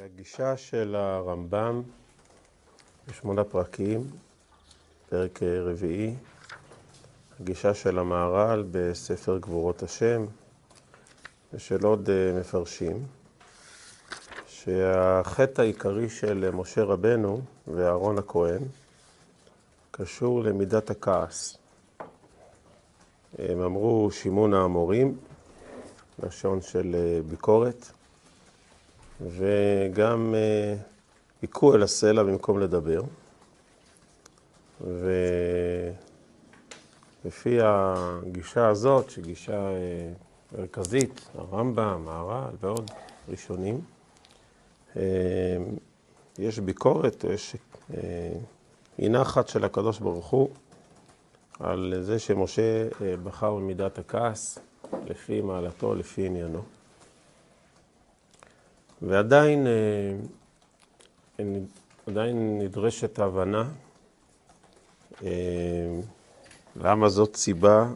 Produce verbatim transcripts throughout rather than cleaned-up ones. הגישה של הרמב"ם בשמונה פרקים, פרק רביעי, הגישה של המהר"ל בספר גבורות השם, ושל עוד מפרשים, שהחטא העיקרי של משה רבנו ואהרון הכהן קשור למידת הכעס. הם אמרו שימון האמורים, לשון של ביקורת, וגם עיקו אל הסלע במקום לדבר. ולפי הגישה הזאת, שגישה מרכזית, הרמב"ם, המהר"ל ועוד ראשונים, יש ביקורת, יש עינה אחת של הקדוש ברוך הוא, על זה שמשה בחר במידת הכעס, לפי מעלתו, לפי עניינו. ועדיין עדיין נדרשת ההבנה למה זאת סיבה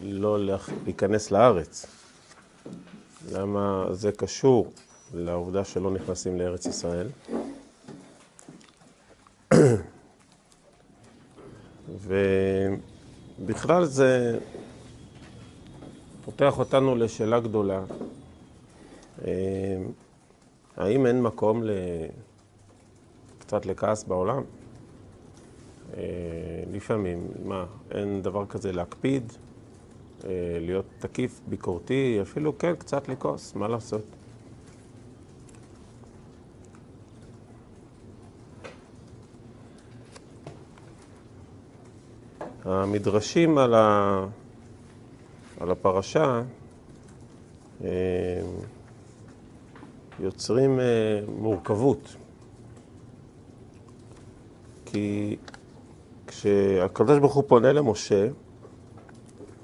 לא להיכנס לארץ. למה זה קשור לעובדה שלא נכנסים לארץ ישראל. ובכלל זה פותח אותנו לשאלה גדולה. האם אין מקום קצת לכעס בעולם? לפעמים, מה, אין דבר כזה להקפיד, להיות תקיף, ביקורתי, אפילו כן, קצת לכעוס, מה לעשות? המדרשים על ה... על הפרשה יוצרים מורכבות, כי כשהקדוש ברוך הוא פונה למשה,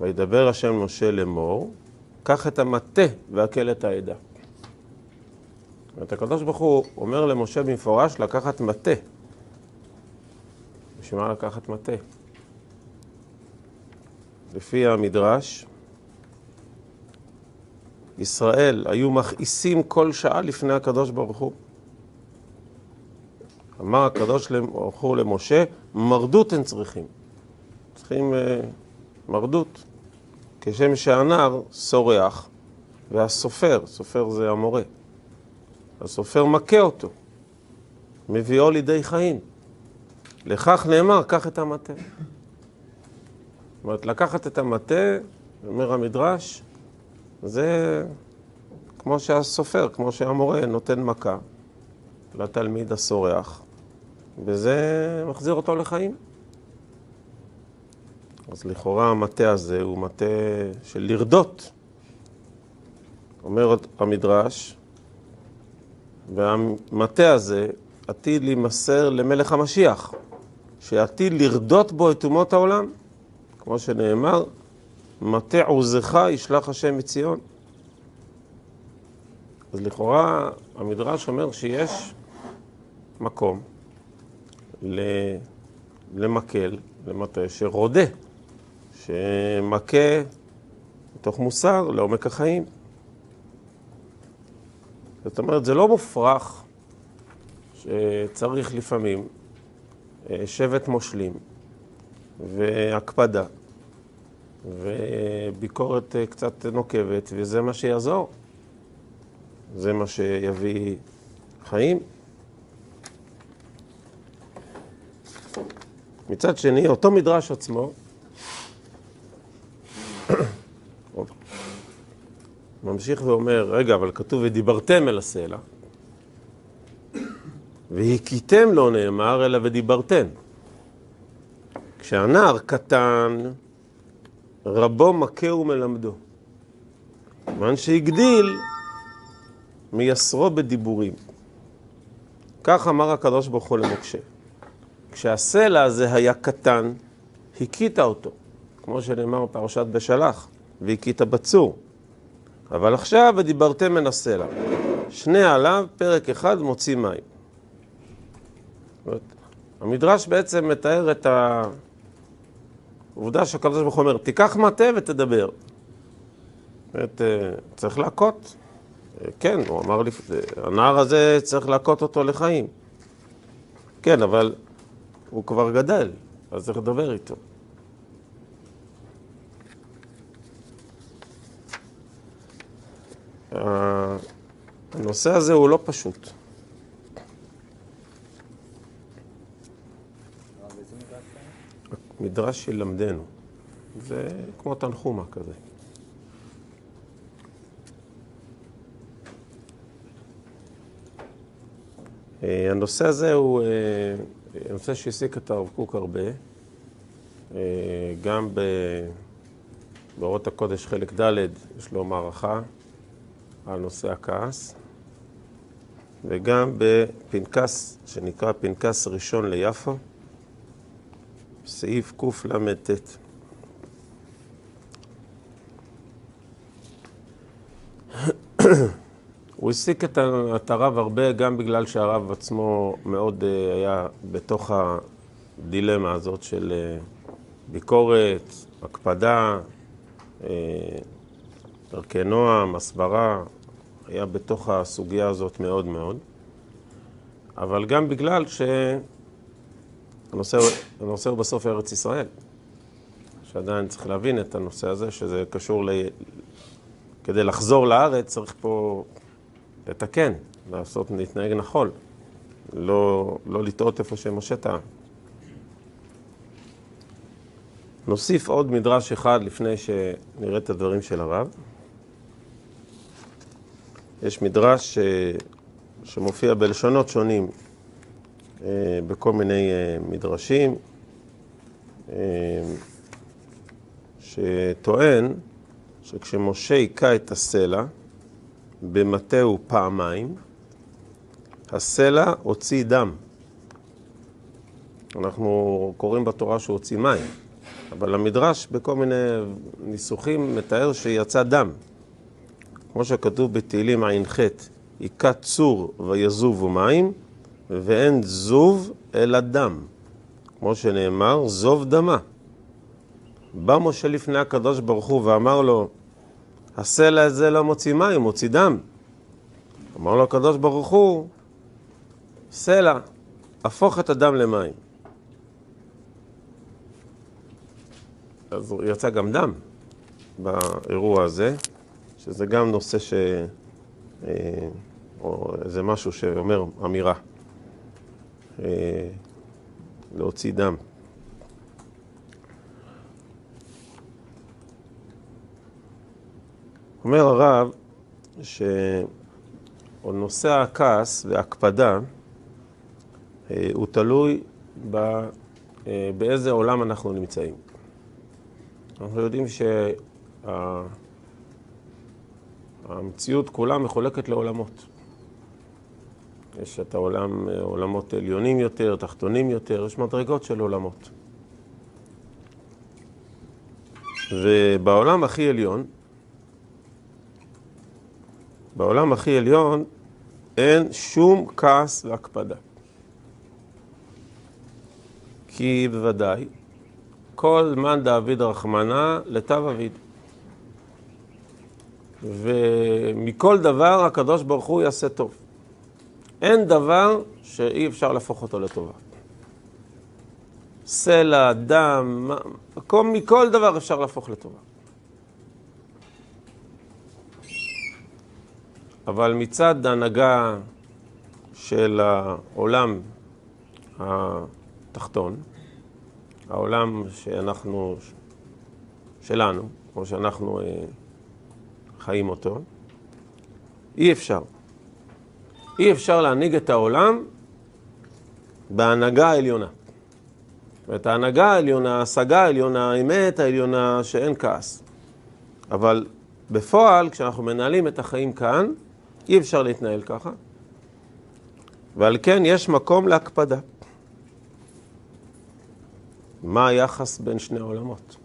וידבר השם משה לאמור, קח את המטה והקל את העדה. הקדוש ברוך הוא אומר למשה במפורש לקחת מטה. בשביל מה לקחת מטה? לפי המדרש, ישראל היו מכעיסים כל שעה לפני הקדוש ברוך הוא. אמר הקדוש ברוך הוא למשה, מרדות הם צריכים. צריכים uh, מרדות. כשם שהנער סורח, והסופר, סופר זה המורה, הסופר מכה אותו, מביאו לידי חיים. לכך נאמר, קח את המטה. זאת אומרת, לקחת את המטה, אומר המדרש, זה כמו שהסופר, כמו שהמורה נותן מכה לתלמיד הסורח, וזה מחזיר אותו לחיים. אז לכאורה המטה הזה הוא מטה של לרדות. אומר המדרש, והמטה הזה עתיד להימסר למלך המשיח, שעתיד לרדות בו את אומות העולם, כמו שנאמר, מטה עוזך ישלח השם מציון. אז לכאורה המדרש אומר שיש מקום למקל, למטה שרודה, שמכה מתוך מוסר לעומק החיים. זאת אומרת, זה לא מופרך שצריך לפעמים שבט מושלים והקפדה וביקורת קצת נוקבת, וזה מה שיעזור, זה מה שיביא חיים. מצד שני, אותו מדרש עצמו ממשיך ואומר, רגע, אבל כתוב ודיברתם אל הסלע, והכיתם לא נאמר אלא ודיברתם. כשהנער קטן, רבו מכה ומלמדו, מן שהגדיל מייסרו בדיבורים. כך אמר הקדוש ברוך הוא למשה, כשהסלע הזה היה קטן, הכית אותו, כמו שנאמר פרשת בשלח, והכית בצור. אבל עכשיו ודיברתם מן הסלע, שני עליו, פרק אחד, מוציא מים. המדרש בעצם מתאר את ה... עובדה שהקדוש ברוך הוא אומר, תיקח מטה ותדבר. זאת אומרת, צריך להכות, כן, הוא אמר לי, הנער הזה צריך להכות אותו לחיים. כן, אבל הוא כבר גדל, אז צריך לדבר איתו. הנושא הזה הוא לא פשוט. מדרש של למדנו. זה כמו תנחומה כזה. הנושא הזה הוא הנושא שהעסיק את הרב קוק הרבה, גם באורות הקודש חלק ד' יש לו מערכה על נושא הכעס, וגם בפנקס שנקרא פנקס ראשון ליפה, סעיף קלט. הוא הסיק את הרב הרבה גם בגלל שהרב עצמו מאוד היה בתוך הדילמה הזאת של ביקורת, הקפדה, דרכי נועם, הסברה, היה בתוך הסוגיה הזאת מאוד מאוד. אבל גם בגלל שהנושא הוא בסוף ארץ ישראל, שעדיין צריך להבין את הנושא הזה, שזה קשור ל... כדי לחזור לארץ צריך פה... לתקן, לעשות, להתנהג נכון, לא, לא לטעות איפה שמשה טעה. נוסיף עוד מדרש אחד לפני שנראה את הדברים של הרב. יש מדרש ש... שמופיע בלשונות שונים בכל מיני מדרשים, שטוען שכשמשה היכה את הסלע, במתהו פעמיים, הסלע הוציא דם. אנחנו קוראים בתורה שהוא הוציא מים, אבל המדרש בכל מיני ניסוחים מתאר שיצא דם. כמו שכתוב בתהילים עין חט, היכה צור ויזובו מים, ואין זוב אלא דם. כמו שנאמר, זוב דמה. בא משה לפני הקדוש ברוך הוא ואמר לו, הסלע הזה לא מוציא מים, מוציא דם. אמר לו הקדוש ברוך הוא, סלע, הפוך את הדם למים. אז יצא גם דם באירוע הזה, שזה גם נושא ש... או איזה משהו שאומר אמירה. להוציא דם. אומר הרב שנושא הכעס וההקפדה הוא תלוי באיזה עולם אנחנו נמצאים. אנחנו יודעים שהמציאות כולה מחולקת לעולמות. יש את העולם, עולמות עליונים יותר, תחתונים יותר, יש מדרגות של עולמות. ובעולם הכי עליון, בעולם הכי עליון אין שום כעס והקפדה. כי בוודאי, כל מן דאביד רחמנה לטב אביד. ומכל דבר הקדוש ברוך הוא יעשה טוב. אין דבר שאי אפשר להפוך אותו לטובה. סלע, דם, מקום, מכל דבר אפשר להפוך לטובה. אבל מצד ההנהגה של העולם התחתון, העולם שאנחנו, שלנו, או שאנחנו חיים אותו, אי אפשר. אי אפשר להנהיג את העולם בהנהגה העליונה. ואת ההנהגה העליונה, ההשגה העליונה, האמת העליונה, שאין כעס. אבל בפועל, כשאנחנו מנהלים את החיים כאן, אי אפשר להתנהל ככה, ועל כן יש מקום להקפדה. מה היחס בין שני העולמות?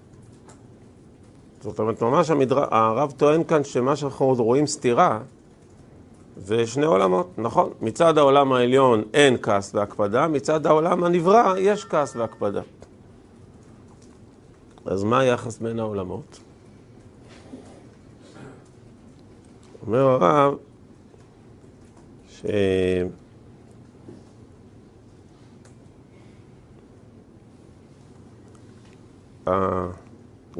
זאת אומרת, ממש המדר... הרב טוען כאן שמה שאנחנו רואים סתירה, זה שני עולמות, נכון? מצד העולם העליון אין כעס והקפדה, מצד העולם הנברא יש כעס והקפדה. אז מה היחס בין העולמות? אומר הרב, ש...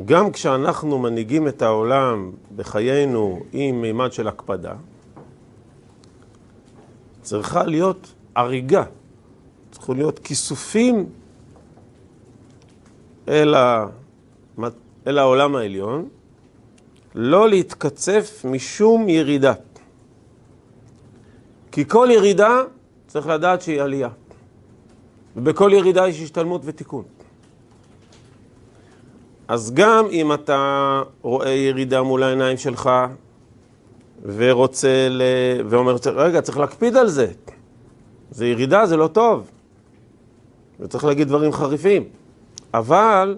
גם כשאנחנו מנהיגים את העולם בחיינו עם מימד של הקפדה, צריכה להיות הריגה, צריכו להיות כיסופים אל, ה... אל העולם העליון, לא להתקצף משום ירידה. כי כל ירידה צריך לדעת שהיא עלייה. ובכל ירידה יש השתלמות ותיקון. אז גם אם אתה רואה ירידה מול העיניים שלך ורוצה ל... ואומר, רגע, צריך להקפיד על זה. זה ירידה, זה לא טוב. וצריך להגיד דברים חריפים. אבל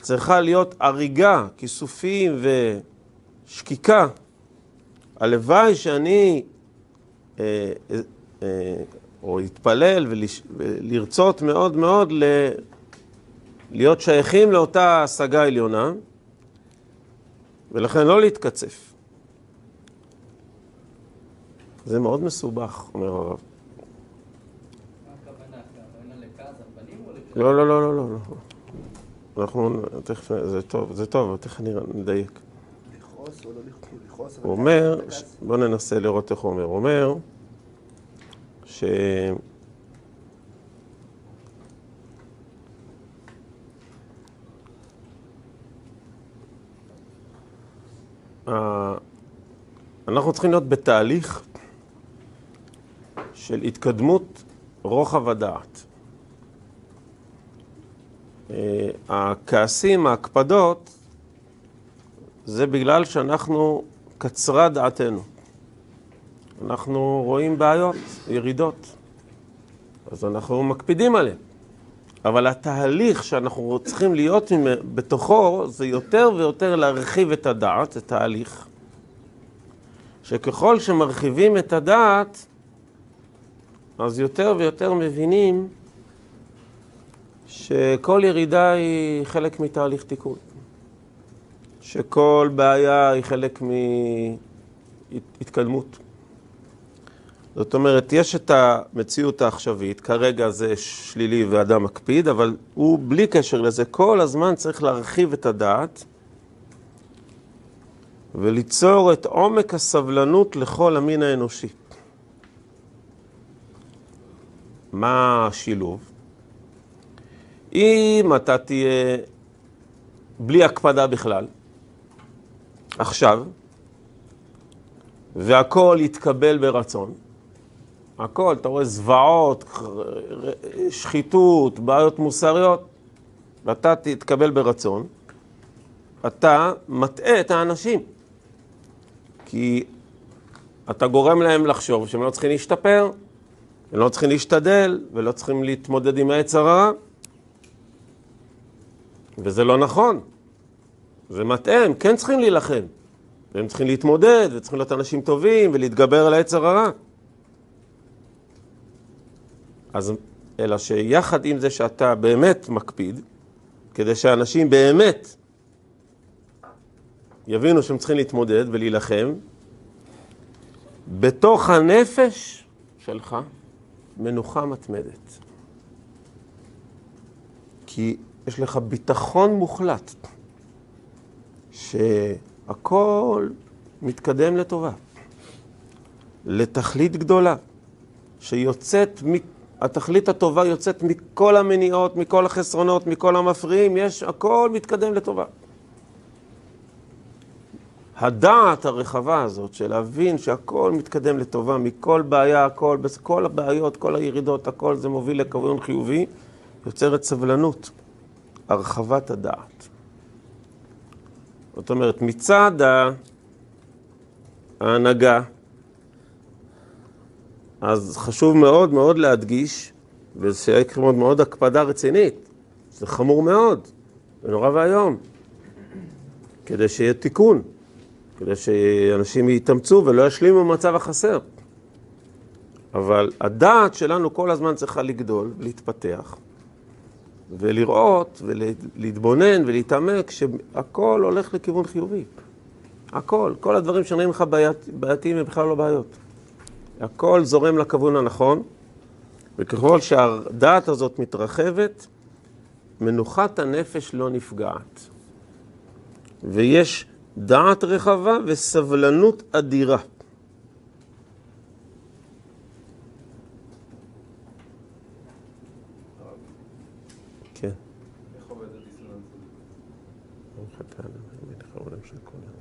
צריכה להיות הריגה, כיסופים ושקיקה. הלוואי שאני אה, אה, אה, או להתפלל ולש... ולרצות מאוד מאוד ל... להיות שייכים לאותה השגה עליונה, ולכן לא להתקצף. זה מאוד מסובך, אומר הרב. מה הכוונה? הכוונה לכעס הרבנים או לכעס? לא, לא, לא, לא, לא. אנחנו, תכף, זה טוב, זה טוב, תכף נדייק. לכעוס או לא לכעוס? הוא אומר, בואו ננסה לראות איך הוא אומר. הוא אומר ש... אנחנו צריכים להיות בתהליך של התקדמות רוחב הדעת. הכעסים, ההקפדות, זה בגלל שאנחנו קצרה דעתנו. אנחנו רואים בעיות, ירידות, אז אנחנו מקפידים עליהן. אבל התהליך שאנחנו צריכים להיות בתוכו, זה יותר ויותר להרחיב את הדעת, זה תהליך. שככל שמרחיבים את הדעת, אז יותר ויותר מבינים שכל ירידה היא חלק מתהליך תיקון. שכל בעיה היא חלק מהתקדמות. זאת אומרת, יש את המציאות העכשווית, כרגע זה שלילי ואדם מקפיד, אבל הוא בלי קשר לזה, כל הזמן צריך להרחיב את הדעת וליצור את עומק הסבלנות לכל המין האנושי. מה השילוב? אם אתה תהיה בלי הקפדה בכלל, עכשיו, והכל יתקבל ברצון, הכל, אתה רואה זוועות, שחיתות, בעיות מוסריות, ואתה תתקבל ברצון, אתה מטעה את האנשים, כי אתה גורם להם לחשוב שהם לא צריכים להשתפר, הם לא צריכים להשתדל, ולא צריכים להתמודד עם היצרה, וזה לא נכון, זה מטעה, הם כן צריכים להילחם, והם צריכים להתמודד, וצריכים להיות אנשים טובים, ולהתגבר על היצרה. אז, אלא שיחד עם זה שאתה באמת מקפיד, כדי שאנשים באמת יבינו שהם צריכים להתמודד ולהילחם, בתוך הנפש שלך מנוחה מתמדת. כי יש לך ביטחון מוחלט שהכל מתקדם לטובה, לתכלית גדולה, שיוצאת מתקדם, התכלית הטובה יוצאת מכל המניעות, מכל החסרונות, מכל המפריעים, יש הכל מתקדם לטובה. הדעת הרחבה הזאת של להבין שהכל מתקדם לטובה, מכל בעיה, הכל, כל הבעיות, כל הירידות, הכל זה מוביל לכיוון חיובי, יוצרת סבלנות, הרחבת הדעת. זאת אומרת, מצד ההנהגה, אז חשוב מאוד מאוד להדגיש, וזה יקרה מאוד מאוד הקפדה רצינית, זה חמור מאוד, ונורא והיום, כדי שיהיה תיקון, כדי שאנשים יתאמצו ולא ישלימו במצב החסר. אבל הדעת שלנו כל הזמן צריכה לגדול, להתפתח, ולראות ולהתבונן ולהתעמק שהכל הולך לכיוון חיובי. הכל, כל הדברים שנראים לך בעייתיים הם בכלל לא בעיות. הכל זורם לכיוון הנכון, וככל שהדעת הזאת מתרחבת, מנוחת הנפש לא נפגעת. ויש דעת רחבה וסבלנות אדירה. כן. איך עובד הדיסוננס? אני חכה, אני מתחרב עולם של כל העניין.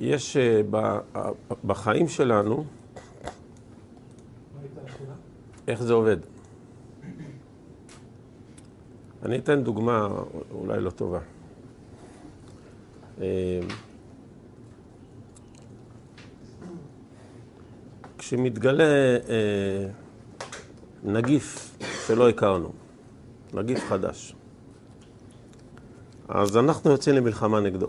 יש בחיים שלנו, איך זה עובד? אני אתן דוגמה אולי לא טובה. כשמתגלה נגיף שלא הכרנו, נגיף חדש, אז אנחנו יוצאים למלחמה נגדו.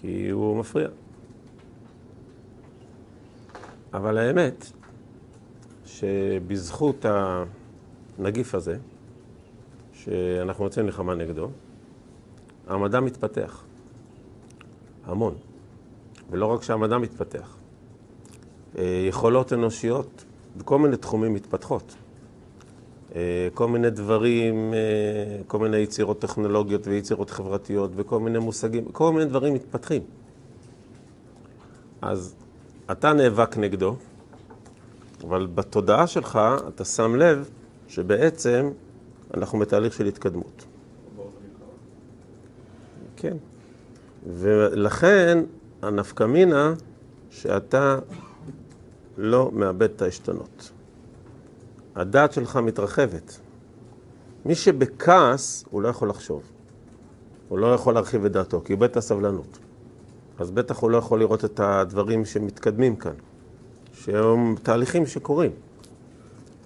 כי הוא מפריע. אבל האמת שבזכות הנגיף הזה, שאנחנו יוצאים לחמה נגדו, המדע מתפתח. המון. ולא רק שהמדע מתפתח. יכולות אנושיות בכל מיני תחומים מתפתחות. כל מיני דברים, כל מיני יצירות טכנולוגיות ויצירות חברתיות וכל מיני מושגים, כל מיני דברים מתפתחים. אז אתה נאבק נגדו, אבל בתודעה שלך אתה שם לב שבעצם אנחנו בתהליך של התקדמות. כן. ולכן הנפקא מינה שאתה לא מאבד את ההשתנות. הדעת שלך מתרחבת. מי שבכעס, הוא לא יכול לחשוב. הוא לא יכול להרחיב את דעתו, כי הוא בטח סבלנות. אז בטח הוא לא יכול לראות את הדברים שמתקדמים כאן, שהם תהליכים שקורים.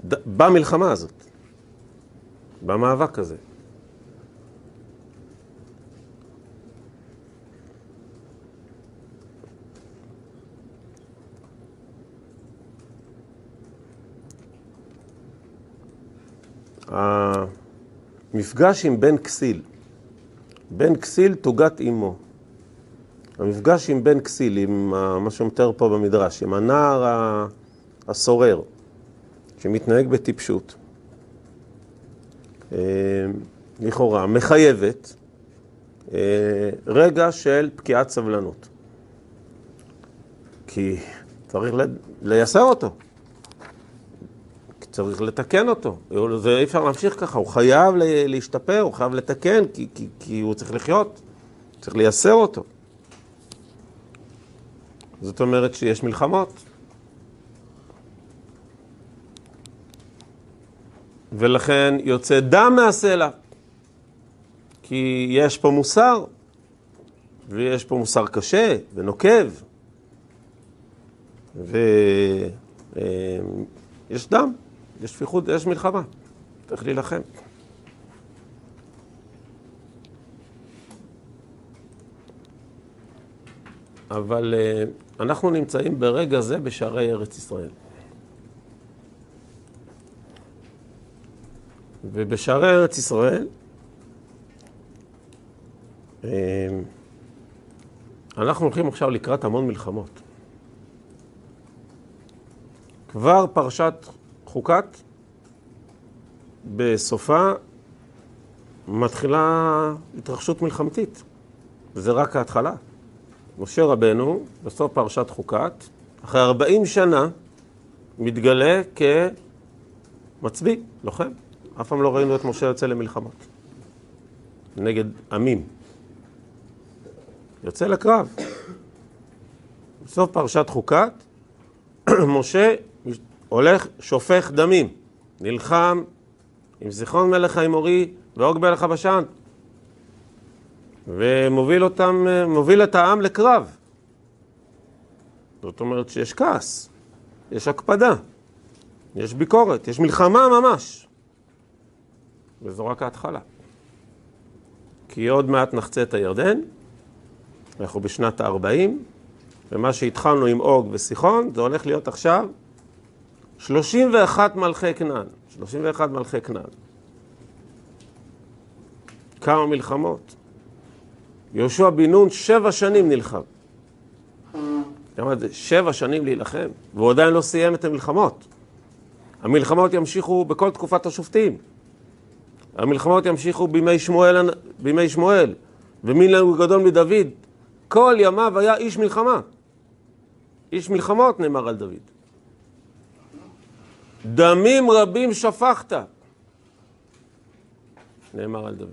ד... במלחמה הזאת, במאבק הזה. המפגש עם בן כסיל, בן כסיל תוגת אימו. המפגש עם בן כסיל, עם מה שמתאר פה במדרש, עם הנער הסורר, שמתנהג בטיפשות, לכאורה, מחייבת, רגע של פקיעת סבלנות. כי צריך לייסר אותו. צריך לתקן אותו, זה אי אפשר להמשיך ככה, הוא חייב להשתפר, הוא חייב לתקן, כי, כי, כי הוא צריך לחיות, צריך לייסר אותו. זאת אומרת שיש מלחמות. ולכן יוצא דם מהסלע, כי יש פה מוסר, ויש פה מוסר קשה ונוקב, ויש דם. יש פיחות, יש מלחמה. צריך להילחם. אבל אנחנו נמצאים ברגע זה בשערי ארץ ישראל. ובשערי ארץ ישראל, אנחנו הולכים עכשיו לקראת המון מלחמות. כבר פרשת חוקת, בסופה מתחילה התרחשות מלחמתית. זה רק ההתחלה. משה רבנו, בסוף פרשת חוקת, אחרי ארבעים שנה, מתגלה כמצביא, לוחם. אף פעם לא ראינו את משה יוצא למלחמות. נגד עמים. יוצא לקרב. בסוף פרשת חוקת, משה הולך, שופך דמים, נלחם עם זיכרון מלך האמורי ואוג מלך הבשן, ומוביל אותם, מוביל את העם לקרב. זאת אומרת שיש כעס, יש הקפדה, יש ביקורת, יש מלחמה ממש. וזו רק ההתחלה. כי עוד מעט נחצה את הירדן, אנחנו בשנת ה-ארבעים, ומה שהתחלנו עם אוג וסיחון, זה הולך להיות עכשיו שלושים ואחת מלכי כנען, שלושים ואחת מלכי כנען. כמה מלחמות. יהושע בן נון שבע שנים נלחם. כמה זה? שבע שנים להילחם, והוא עדיין לא סיים את המלחמות. המלחמות ימשיכו בכל תקופת השופטים. המלחמות ימשיכו בימי שמואל, בימי שמואל, ומין לנו גדול מדוד. כל ימיו היה איש מלחמה. איש מלחמות נאמר על דוד. דמים רבים שפכת, נאמר על דוד.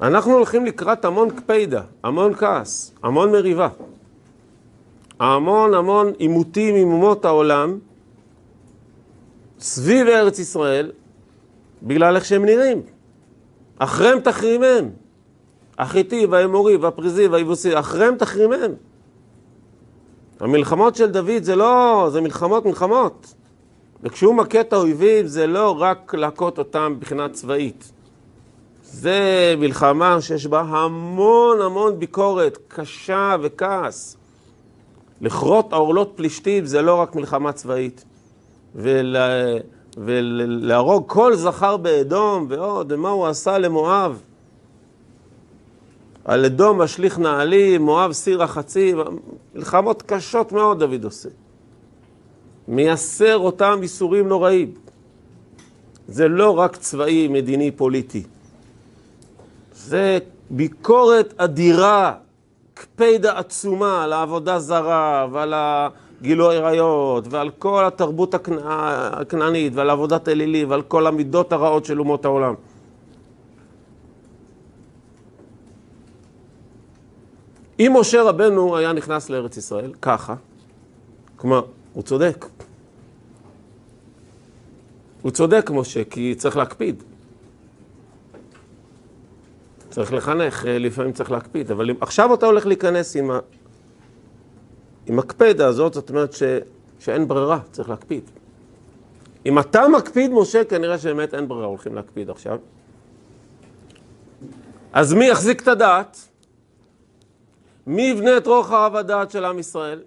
אנחנו הולכים לקראת המון קפידה, המון כעס, המון מריבה. המון המון עימותים עם אומות העולם, סביב ארץ ישראל, בגלל איך שהם נראים. אחרם תחרימם. החיטי והאמורי והפריזי והיבוסי, אחרם תחרימם. המלחמות של דוד זה לא, זה מלחמות מלחמות. וכשהוא מכה את האויבים זה לא רק להכות אותם מבחינה צבאית. זה מלחמה שיש בה המון המון ביקורת, קשה וכעס. לכרות העורלות פלישתים זה לא רק מלחמה צבאית. ולה... ולהרוג כל זכר באדום ועוד, ומה הוא עשה למואב. על אדום השליך נעלי, מואב סיר החצי, מלחמות קשות מאוד דוד עושה. מייסר אותם איסורים נוראים. זה לא רק צבאי, מדיני, פוליטי. זה ביקורת אדירה, קפידה עצומה על העבודה זרה ועל הגילוי עריות ועל כל התרבות הכנענית ועל עבודת אלילי ועל כל המידות הרעות של אומות העולם. אם משה רבנו היה נכנס לארץ ישראל ככה, כלומר, הוא צודק. הוא צודק משה, כי צריך להקפיד. צריך לחנך, לפעמים צריך להקפיד, אבל עכשיו אתה הולך להיכנס עם, ה... עם הקפדה הזאת, זאת אומרת ש... שאין ברירה, צריך להקפיד. אם אתה מקפיד, משה, כנראה שבאמת אין ברירה, הולכים להקפיד עכשיו. אז מי יחזיק את הדעת? מי יבנה את רוחב הדעת של עם ישראל?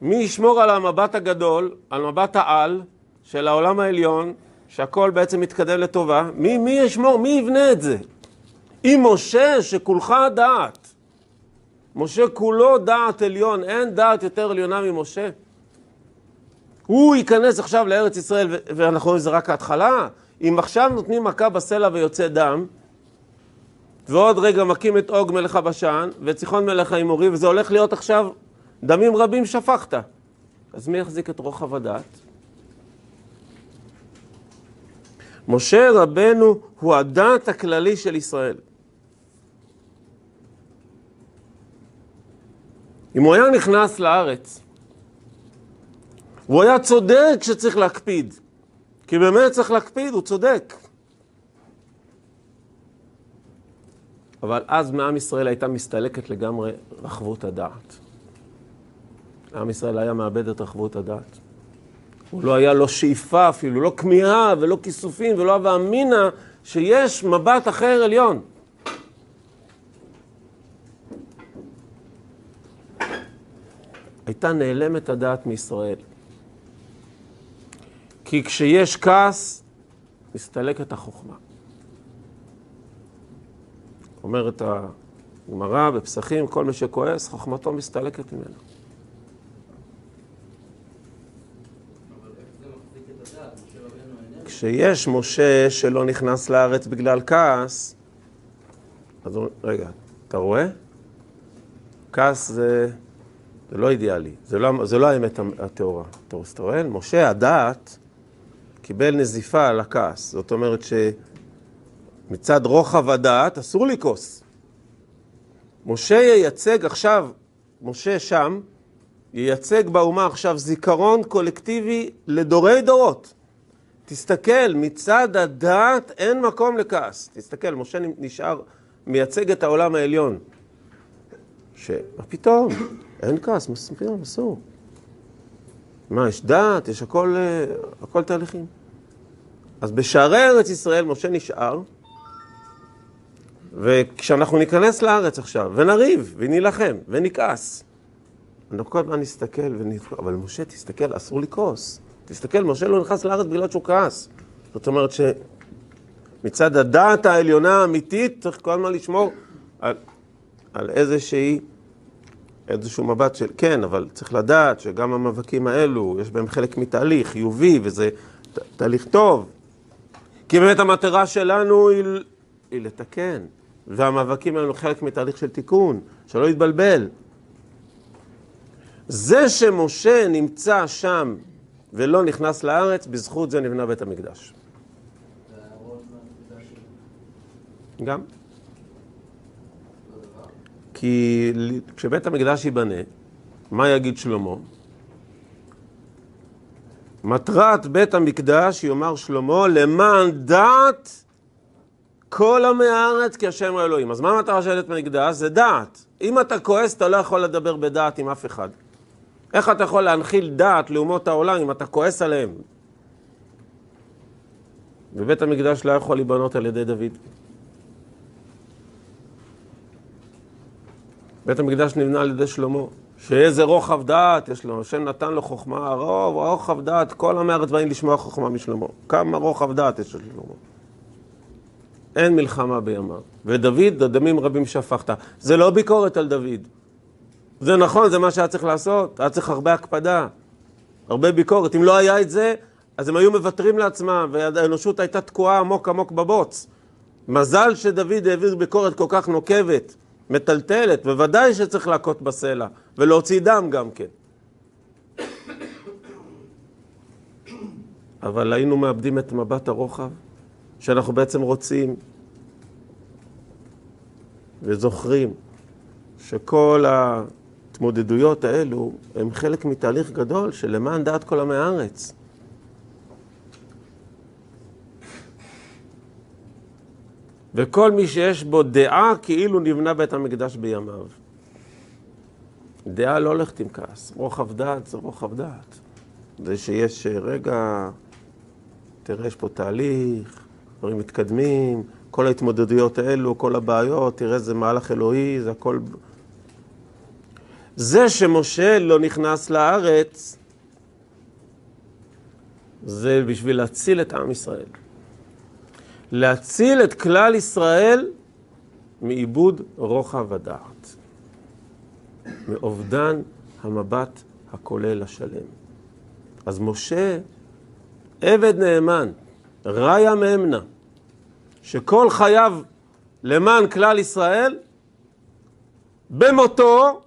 מי ישמור על המבט הגדול, על מבט העל של העולם העליון, שהכל בעצם מתקדם לטובה? מי, מי ישמור, מי יבנה את זה? אם משה שכולך דעת, משה כולו דעת עליון, אין דעת יותר עליונה ממשה. הוא ייכנס עכשיו לארץ ישראל, ואנחנו רואים זה רק ההתחלה. אם עכשיו נותנים מכה בסלע ויוצא דם, ועוד רגע מקים את אוג מלך הבשן, וציחון מלך האמורי, וזה הולך להיות עכשיו דמים רבים שפכת. אז מי יחזיק את רוחב הדעת? משה רבנו הוא הדעת הכללי של ישראל. אם הוא היה נכנס לארץ, הוא היה צודק שצריך להקפיד. כי באמת צריך להקפיד, הוא צודק. אבל אז מעם ישראל הייתה מסתלקת לגמרי רחבות הדעת. עם ישראל היה מאבד את רחבות הדעת. הוא לא היה לו שאיפה אפילו, לא כמיהה ולא כיסופים ולא הווה אמינה שיש מבט אחר עליון. הייתה נעלמת הדעת מישראל. כי כשיש כעס, מסתלקת החוכמה. אומרת הגמרא בפסחים, כל מי שכועס, חוכמתו מסתלקת ממנו. כשיש משה שלא נכנס לארץ בגלל כעס, אז רגע, אתה רואה? כעס זה, זה לא אידיאלי, זה לא, זה לא האמת התאורה. אתה רואה? משה הדעת קיבל נזיפה על הכעס. זאת אומרת שמצד רוחב הדעת אסור לקוס. משה ייצג עכשיו, משה שם, ייצג באומה עכשיו זיכרון קולקטיבי לדורי דורות. תסתכל, מצד הדעת אין מקום לכעס. תסתכל, משה נשאר, מייצג את העולם העליון. שמה פתאום? אין כעס, מספיר, מסור. מה, יש דעת, יש הכל, הכל תהליכים. אז בשערי ארץ ישראל משה נשאר, וכשאנחנו ניכנס לארץ עכשיו, ונריב, ונילחם, ונכעס, אנחנו כל הזמן נסתכל ונחלו, אבל משה תסתכל, אסור לכעוס. תסתכל, משה לא נכנס לארץ בגלל שהוא כעס. זאת אומרת שמצד הדעת העליונה האמיתית, צריך כל הזמן לשמור על, על איזושהי, איזשהו מבט של, כן, אבל צריך לדעת שגם המאבקים האלו, יש בהם חלק מתהליך חיובי, וזה ת, תהליך טוב. כי באמת המטרה שלנו היא, היא לתקן, והמאבקים האלו חלק מתהליך של תיקון, שלא יתבלבל. זה שמשה נמצא שם ולא נכנס לארץ, בזכות זה נבנה בית המקדש. גם. כי כשבית המקדש ייבנה, מה יגיד שלמה? מטרת בית המקדש יאמר שלמה, למען דעת כל עמי הארץ כי השם האלוהים. אז מה המטרה של בית המקדש? זה דעת. אם אתה כועס, אתה לא יכול לדבר בדעת עם אף אחד. איך אתה יכול להנחיל דעת לאומות העולם אם אתה כועס עליהם? ובית המקדש לא יכול להיבנות על ידי דוד. בית המקדש נבנה על ידי שלמה. שאיזה רוחב דעת יש לו, השם נתן לו חוכמה, הרוב, רוחב דעת, כל עמי הארץ באים לשמוע חוכמה משלמה. כמה רוחב דעת יש לשלמה. אין מלחמה בימיו. ודוד, דמים רבים שפכת. זה לא ביקורת על דוד. זה נכון, זה מה שהיה צריך לעשות. היה צריך הרבה הקפדה, הרבה ביקורת. אם לא היה את זה, אז הם היו מוותרים לעצמם, והאנושות הייתה תקועה עמוק עמוק בבוץ. מזל שדוד העביר ביקורת כל כך נוקבת, מטלטלת, בוודאי שצריך להכות בסלע, ולהוציא דם גם כן. אבל היינו מאבדים את מבט הרוחב, שאנחנו בעצם רוצים וזוכרים שכל ההתמודדויות האלו הם חלק מתהליך גדול של למען דעת כל עמי הארץ. וכל מי שיש בו דעה כאילו נבנה בית המקדש בימיו. דעה לא הולכת עם כעס, רוחב דעת זה רוחב דעת. זה שיש רגע, תראה יש פה תהליך, דברים מתקדמים, כל ההתמודדויות האלו, כל הבעיות, תראה זה מהלך אלוהי, זה הכל... זה שמשה לא נכנס לארץ, זה בשביל להציל את עם ישראל. להציל את כלל ישראל מאיבוד רוחב הדעת. מאובדן המבט הכולל השלם. אז משה, עבד נאמן, ראיה מאמנה, שכל חייו למען כלל ישראל, במותו,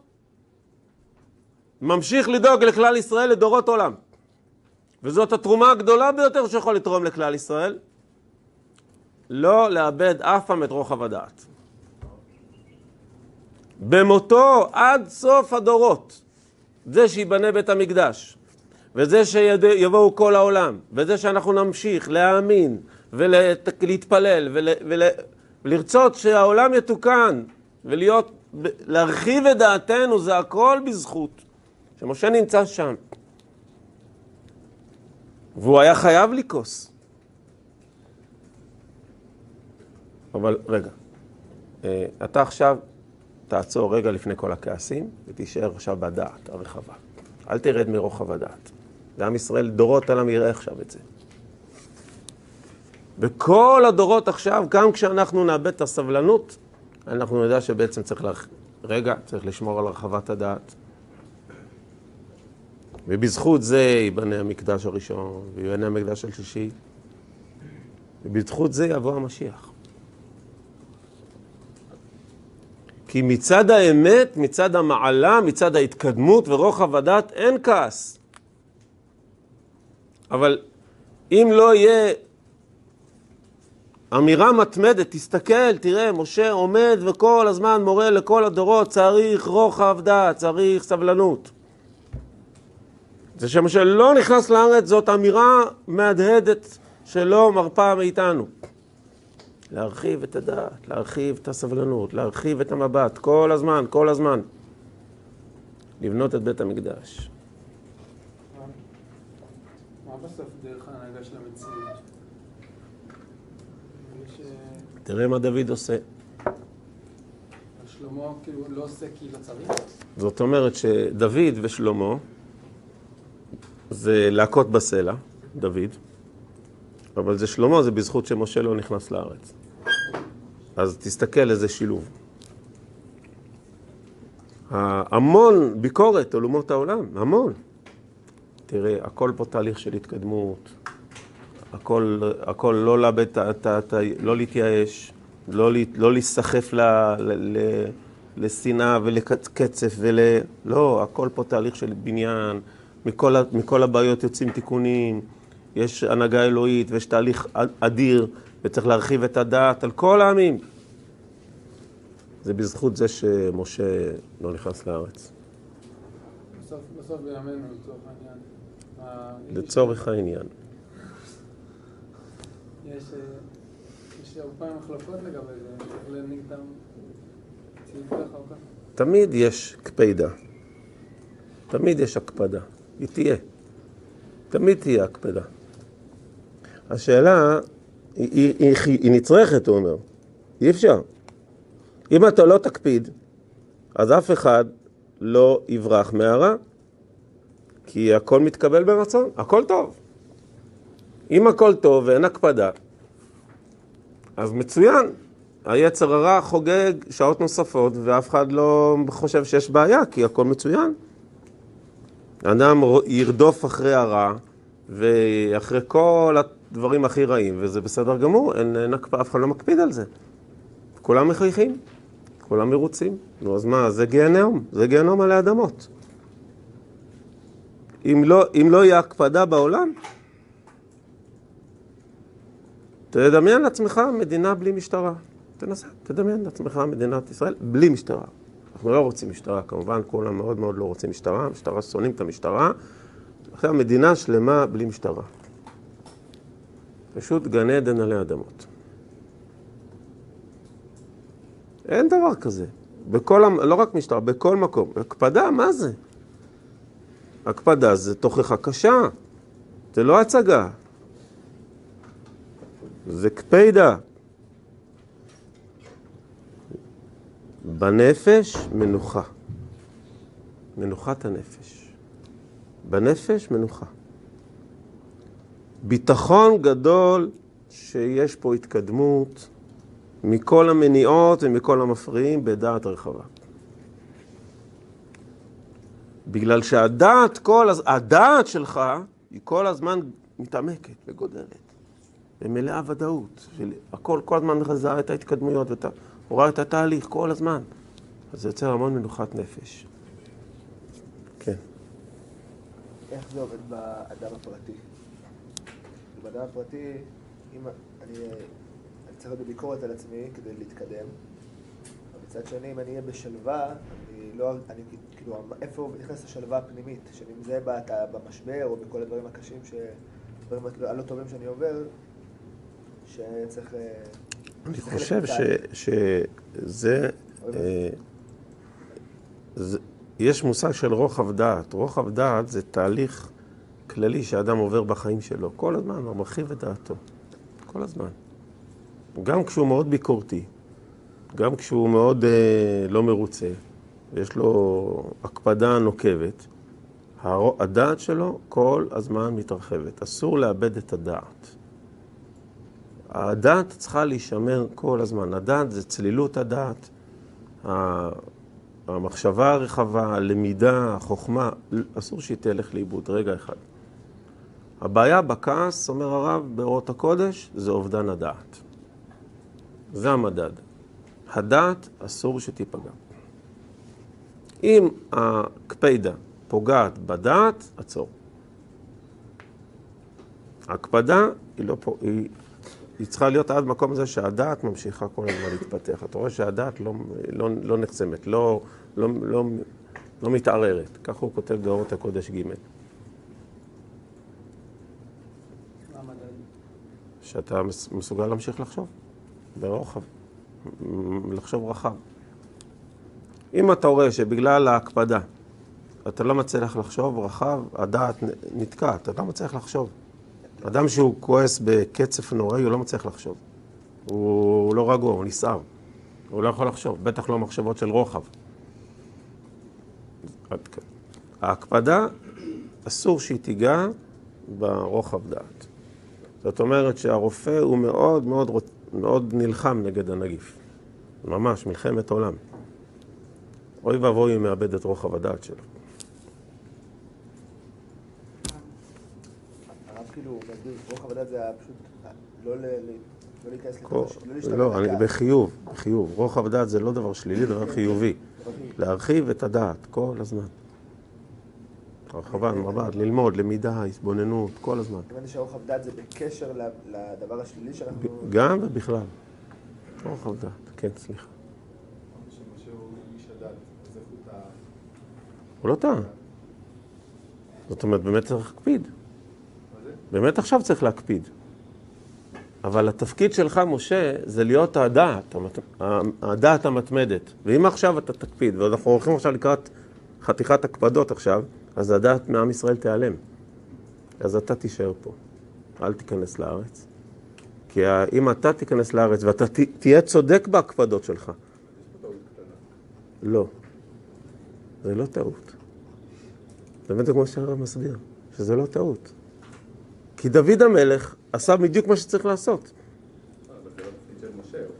ממשיך לדאוג לכלל ישראל לדורות עולם. וזאת התרומה הגדולה ביותר שיכול לתרום לכלל ישראל, לא לאבד אף פעם את רוחב הדעת. במותו עד סוף הדורות, זה שיבנה בית המקדש, וזה שיבואו כל העולם, וזה שאנחנו נמשיך להאמין, ולהתפלל, ול, ול, ולרצות שהעולם יתוקן, ולהיות, להרחיב את דעתנו, זה הכל בזכות. שמשה נמצא שם. והוא היה חייב לקוס. אבל רגע, אתה עכשיו תעצור רגע לפני כל הכעסים, ותישאר עכשיו בדעת הרחבה. אל תרד מרוחב הדעת. ועם ישראל דורות עליהם יראה עכשיו את זה. בכל הדורות עכשיו, גם כשאנחנו נאבד את הסבלנות, אנחנו נדע שבעצם צריך לח... רגע, צריך לשמור על הרחבת הדעת. ובזכות זה ייבנה המקדש הראשון, וייבנה המקדש השלישי. ובזכות זה יבוא המשיח. כי מצד האמת, מצד המעלה, מצד ההתקדמות ורוחב הדעת, אין כעס. אבל אם לא יהיה אמירה מתמדת, תסתכל, תראה, משה עומד וכל הזמן מורה לכל הדורות, צריך רוחב דעת, צריך סבלנות. זה שמשה לא נכנס לארץ, זאת אמירה מהדהדת שלא מרפה מאיתנו. להרחיב את הדעת, להרחיב את הסבלנות, להרחיב את המבט, כל הזמן, כל הזמן. לבנות את בית המקדש. מה בסוף דרך ההנהגה של המציאות? תראה מה דוד עושה. שלמה כאילו לא עושה כי לא צריך? זאת אומרת שדוד ושלמה זה להכות בסלע, דוד, אבל זה שלמה, זה בזכות שמשה לא נכנס לארץ. אז תסתכל איזה שילוב. המון ביקורת על אומות העולם, המון. תראה, הכל פה תהליך של התקדמות, הכל, הכל לא לאבד, לא להתייאש, לא, לא להיסחף לשנאה ולקצף ול... לא, הכל פה תהליך של בניין, מכל, מכל הבעיות יוצאים תיקונים, יש הנהגה אלוהית ויש תהליך אדיר, וצריך להרחיב את הדעת על כל העמים. זה בזכות זה שמשה לא נכנס לארץ. בסוף, בסוף בימינו, לצורך העניין. לצורך העניין. יש... יש הרבה מחלוקות לגבי זה, צריך לנגדם ציוד ככה או ככה. תמיד יש קפידה. תמיד יש הקפדה. היא תהיה. תמיד תהיה הקפדה. השאלה, היא, היא, היא, היא נצרכת, הוא אומר. אי אפשר. אם אתה לא תקפיד, אז אף אחד לא יברח מהרע, כי הכל מתקבל ברצון, הכל טוב. אם הכל טוב ואין הקפדה, אז מצוין. היצר הרע חוגג שעות נוספות, ואף אחד לא חושב שיש בעיה, כי הכל מצוין. אדם ירדוף אחרי הרע, ואחרי כל הדברים הכי רעים, וזה בסדר גמור, אין, אין הקפ... אף אחד לא מקפיד על זה. כולם מחייכים, כולם מרוצים. נו, אז מה, זה גיהנום, זה גיהנום על האדמות. אם לא, אם לא יהיה הקפדה בעולם, תדמיין לעצמך מדינה בלי משטרה. תנסה, תדמיין לעצמך מדינת ישראל בלי משטרה. אנחנו לא רוצים משטרה, כמובן, כולם מאוד מאוד לא רוצים משטרה, משטרה שונאים את המשטרה. עכשיו, מדינה שלמה בלי משטרה. פשוט גן עדן עלי אדמות. אין דבר כזה. בכל, לא רק משטרה, בכל מקום. הקפדה, מה זה? הקפדה זה תוכחה קשה. זה לא הצגה. זה קפידה. בנפש מנוחה. מנוחת הנפש. בנפש מנוחה. ביטחון גדול שיש פה התקדמות מכל המניעות ומכל המפריעים בדעת הרחבה. בגלל שהדעת כל הז... הדעת שלך היא כל הזמן מתעמקת וגודלת. ומלאה ודאות. של... הכל כל הזמן מחזרה את ההתקדמויות ואתה רואה את התהליך כל הזמן. אז זה יוצר המון מנוחת נפש. כן. איך זה עובד באדם הפרטי? באדם הפרטי, אם אני... צריך להיות בביקורת על עצמי כדי להתקדם. מצד שני, אם אני אהיה בשלווה, אני לא... אני, כאילו, איפה נכנס לשלווה הפנימית? שאני מזהה במשבר או בכל הדברים הקשים, דברים הלא טובים שאני עובר, שצריך... אני חושב ש, שזה... אה, זה, יש מושג של רוחב דעת. רוחב דעת זה תהליך כללי שהאדם עובר בחיים שלו. כל הזמן, הוא מרחיב את דעתו. כל הזמן. גם כשהוא מאוד ביקורתי, גם כשהוא מאוד אה, לא מרוצה, יש לו הקפדה נוקבת, הדעת שלו כל הזמן מתרחבת. אסור לאבד את הדעת. הדעת צריכה להישמר כל הזמן. הדעת זה צלילות הדעת, המחשבה הרחבה, הלמידה, החוכמה, אסור שהיא תלך לאיבוד, רגע אחד. הבעיה בכעס, אומר הרב, באורות הקודש, זה אובדן הדעת. זה המדד. הדעת אסור שתיפגע. אם הקפידה פוגעת בדעת, עצור. הקפדה היא, לא פה, היא, היא צריכה להיות עד מקום הזה שהדעת ממשיכה כל הזמן להתפתח. אתה רואה שהדעת לא, לא, לא נחסמת, לא, לא, לא, לא מתערערת. כך הוא כותב באורות הקודש ג'. שאתה מסוגל להמשיך לחשוב. ברוחב, לחשוב רחב. אם אתה רואה שבגלל ההקפדה אתה לא מצליח לחשוב רחב, הדעת נתקעת, אתה לא מצליח לחשוב. אדם שהוא כועס בקצף נוראי, הוא לא מצליח לחשוב. הוא לא רגוע, הוא נסער. הוא לא יכול לחשוב, בטח לא מחשבות של רוחב. עד כאן. ההקפדה, אסור שהיא תיגע ברוחב דעת. זאת אומרת שהרופא הוא מאוד מאוד, מאוד נלחם נגד הנגיף. ממש, מלחמת עולם. אוי ואבוי הוא מאבד את רוחב הדעת שלו. הרב כאילו, רוחב הדעת זה פשוט לא להיכנס לתחושה. לא, בחיוב, בחיוב. רוחב הדעת זה לא דבר שלילי, דבר חיובי. להרחיב את הדעת כל הזמן. הרחבה, מבט, ללמוד, למידה, התבוננות, כל הזמן. כמובן שרוחב דעת זה בקשר לדבר השלילי שאנחנו... גם ובכלל. רוחב דעת, כן, סליחה. הוא לא טעה. זאת אומרת, באמת צריך להקפיד. באמת עכשיו צריך להקפיד. אבל התפקיד שלך, משה, זה להיות הדעת, הדעת המתמדת. ואם עכשיו אתה תקפיד, ואנחנו הולכים עכשיו לקראת חתיכת הקפדות עכשיו, אז הדעת מעם ישראל תיעלם. אז אתה תישאר פה. אל תיכנס לארץ. כי אם אתה תיכנס לארץ ואתה תהיה צודק בהקפדות שלך. לא. זה לא טעות. באמת כמו שהרב מסביר, שזה לא טעות. כי דוד המלך עשה בדיוק מה שצריך לעשות.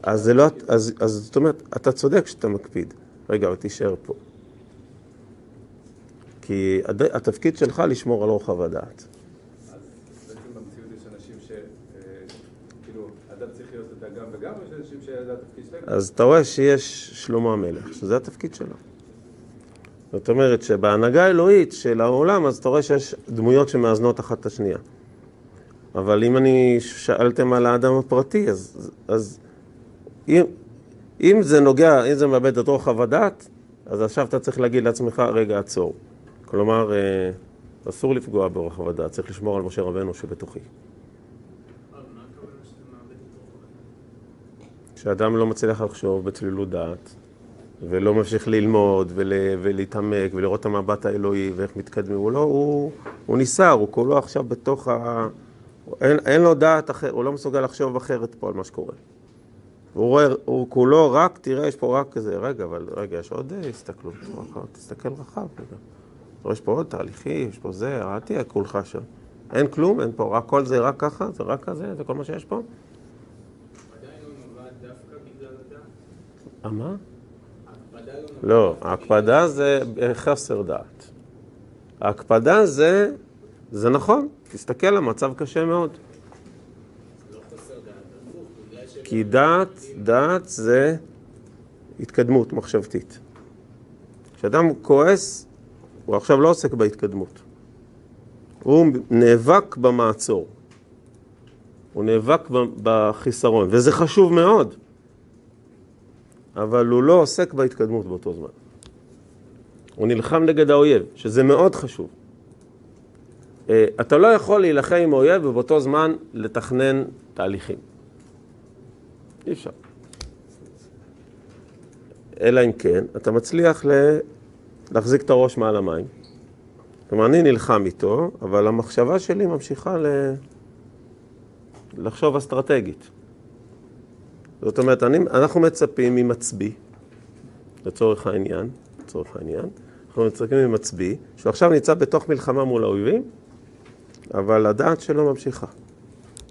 אז זה לא... אז זאת אומרת, אתה צודק שאתה מקפיד. רגע, ותישאר פה. כי התפקיד שלך לשמור על רוחב הדעת. אז בעצם במציאות יש אנשים ש... כאילו, אדם צריך להיות את הגם וגם, או יש אנשים שזה התפקיד שלהם? אז אתה רואה שיש שלמה המלך, שזה התפקיד שלו. זאת אומרת שבהנהגה האלוהית של העולם, אז אתה רואה שיש דמויות שמאזנות אחת את השנייה. אבל אם אני שאלתם על האדם הפרטי, אז... אז אם, אם זה נוגע, אם זה מאבד את רוחב הדעת, אז עכשיו אתה צריך להגיד לעצמך, רגע, עצור. כלומר, אסור לפגוע ברוחב הדעת, צריך לשמור על משה רבנו שבתוכי. כשאדם לא מצליח לחשוב בצלילות דעת, ולא ממשיך ללמוד ולהתעמק ולראות את המבט האלוהי ואיך מתקדמים, הוא לא, הוא ניסר, הוא כולו עכשיו בתוך ה... אין לו דעת אחרת, הוא לא מסוגל לחשוב אחרת פה על מה שקורה. הוא כולו רק, תראה, יש פה רק כזה, רגע, אבל רגע, יש עוד הסתכלות, תסתכל רחב. יש פה עוד תהליכים, יש פה זה, אל תהיה כולך שם. אין כלום, אין פה, רק כל זה, רק ככה, זה רק כזה, זה כל מה שיש פה. עדיין הוא נובע דווקא בגלל הדעת. מה? ההקפדה לא... לא, ההקפדה זה חסר דעת. ההקפדה זה, זה נכון, תסתכל, המצב קשה מאוד. לא חסר דעת, הפוך, בגלל ש... כי דעת, דעת זה התקדמות מחשבתית. כשאדם כועס, הוא עכשיו לא עוסק בהתקדמות. הוא נאבק במעצור. הוא נאבק בחיסרון, וזה חשוב מאוד. אבל הוא לא עוסק בהתקדמות באותו זמן. הוא נלחם נגד האויב, שזה מאוד חשוב. אתה לא יכול להילחם עם האויב ובאותו זמן לתכנן תהליכים. אי אפשר. אלא אם כן, אתה מצליח ל... להחזיק את הראש מעל המים. כלומר, אני נלחם איתו, אבל המחשבה שלי ממשיכה ל... לחשוב אסטרטגית. זאת אומרת, אני... אנחנו מצפים ממצביא, לצורך העניין, לצורך העניין, אנחנו מצפים ממצביא, שהוא עכשיו נמצא בתוך מלחמה מול האויבים, אבל הדעת שלו ממשיכה.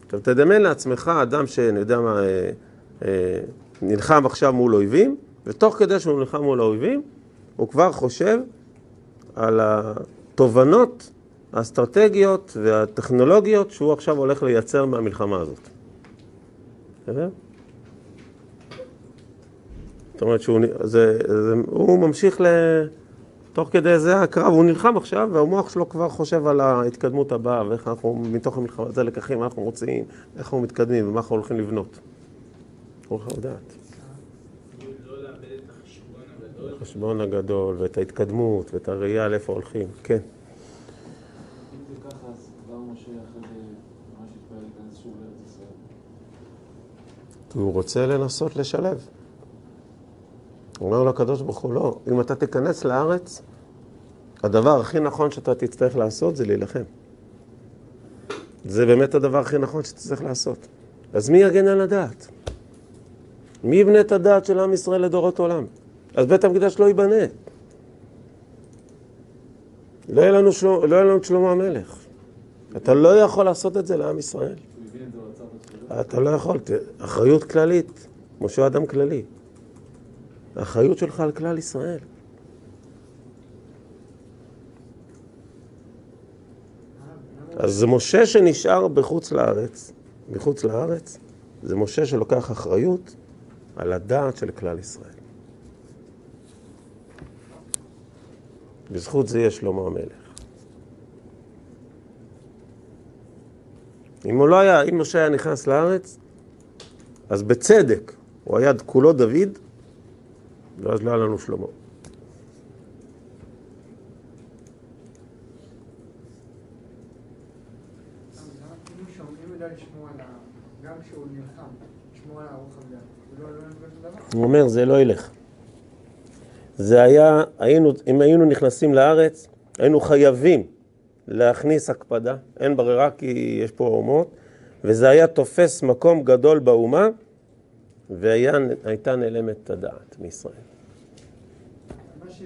עכשיו, תדמיין לעצמך אדם שאני יודע מה, אה, אה, נלחם עכשיו מול אויבים, ותוך כדי שהוא נלחם מול האויבים, הוא כבר חושב על התובנות האסטרטגיות והטכנולוגיות שהוא עכשיו הולך לייצר מהמלחמה הזאת. בסדר? זאת אומרת שהוא זה, זה, הוא ממשיך לתוך כדי זה הקרב, הוא נלחם עכשיו והמוח שלו כבר חושב על ההתקדמות הבאה ואיך אנחנו מתוך המלחמה הזה לקחים, מה אנחנו רוצים, איך אנחנו מתקדמים ומה אנחנו הולכים לבנות. הולכים לדעת. החשבון הגדול, ואת ההתקדמות, ואת הראייה על איפה הולכים, כן. אם זה ככה, אז כבר משה אחרי זה ממש התפעל להיכנס שוב לארץ ישראל. הוא רוצה לנסות לשלב. הוא אומר לקדוש ברוך הוא, לא, אם אתה תיכנס לארץ, הדבר הכי נכון שאתה תצטרך לעשות זה להילחם. זה באמת הדבר הכי נכון שאתה צריך לעשות. אז מי יגן על הדעת? מי יבנה את הדעת של עם ישראל לדורות עולם? אז בית המקדש לא ייבנה. לא יהיה לנו שלום, לא יהיה לנו שלמה המלך. אתה לא יכול לעשות את זה לעם ישראל. אתה לא יכול. אחריות כללית. משה אדם כללי. האחריות שלך על כלל ישראל. אז זה משה שנשאר בחוץ לארץ, מחוץ לארץ, זה משה שלוקח אחריות על הדעת של כלל ישראל. בזכות זה יש שלמה המלך. אם הוא לא היה, אם משה היה נכנס לארץ, אז בצדק הוא היה כולו דוד, ואז לא היה לנו שלמה. הוא אומר, זה לא ילך. זה היה, היינו, אם היינו נכנסים לארץ, היינו חייבים להכניס הקפדה, אין ברירה כי יש פה אומות, וזה היה תופס מקום גדול באומה, והייתה נעלמת הדעת מישראל. מה שמשה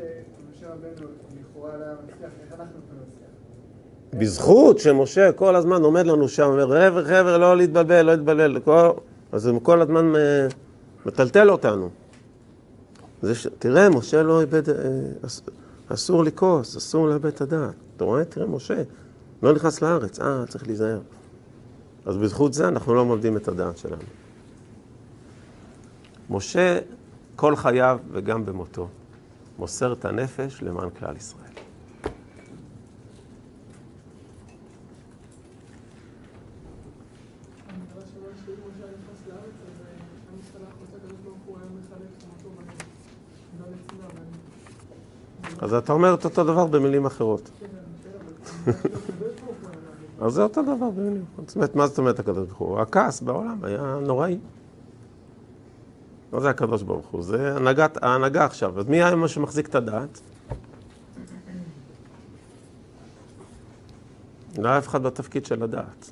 רבנו לכאורה לא היה מצליח, איך אנחנו נצליח? בזכות שמשה כל הזמן עומד לנו שם, אומר, חבר, חבר, לא להתבלבל, לא להתבלבל, אז הוא כל הזמן מטלטל אותנו. ש... תראה, משה לא איבד, אס... אסור לקוס, אסור לאבד את הדעת. אתה רואה? תראה, משה לא נכנס לארץ, אה, צריך להיזהר. אז בזכות זה אנחנו לא מלמדים את הדעת שלנו. משה, כל חייו וגם במותו, מוסר את הנפש למען כלל ישראל. אז אתה אומר את אותו דבר במילים אחרות. אז זה אותו דבר במילים. זאת אומרת, מה זאת אומרת הקדוש ברוך הוא? הכעס בעולם היה נוראי. לא זה הקדוש ברוך הוא, זה ההנהגה עכשיו. אז מי היה מה שמחזיק את הדעת? לא היה אף אחד בתפקיד של הדעת.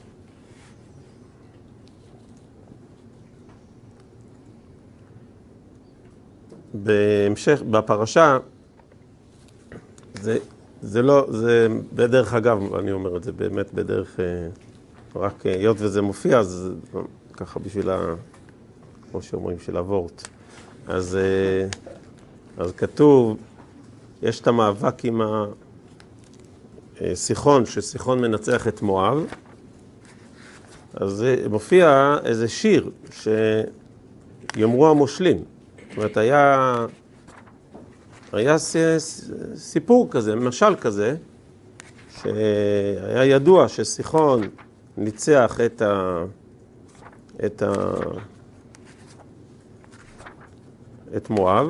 בהמשך, בפרשה, זה, זה לא, זה בדרך אגב, אני אומר את זה באמת בדרך, רק היות וזה מופיע, אז ככה בשביל, ה, כמו שאומרים, של הוורט. אז, אז כתוב, יש את המאבק עם הסיחון, שסיחון מנצח את מואב, אז מופיע איזה שיר שיאמרו המושלים. זאת אומרת, היה... היה סיפור כזה, משל כזה, שהיה ידוע שסיחון ניצח את ה... את ה... את מואב,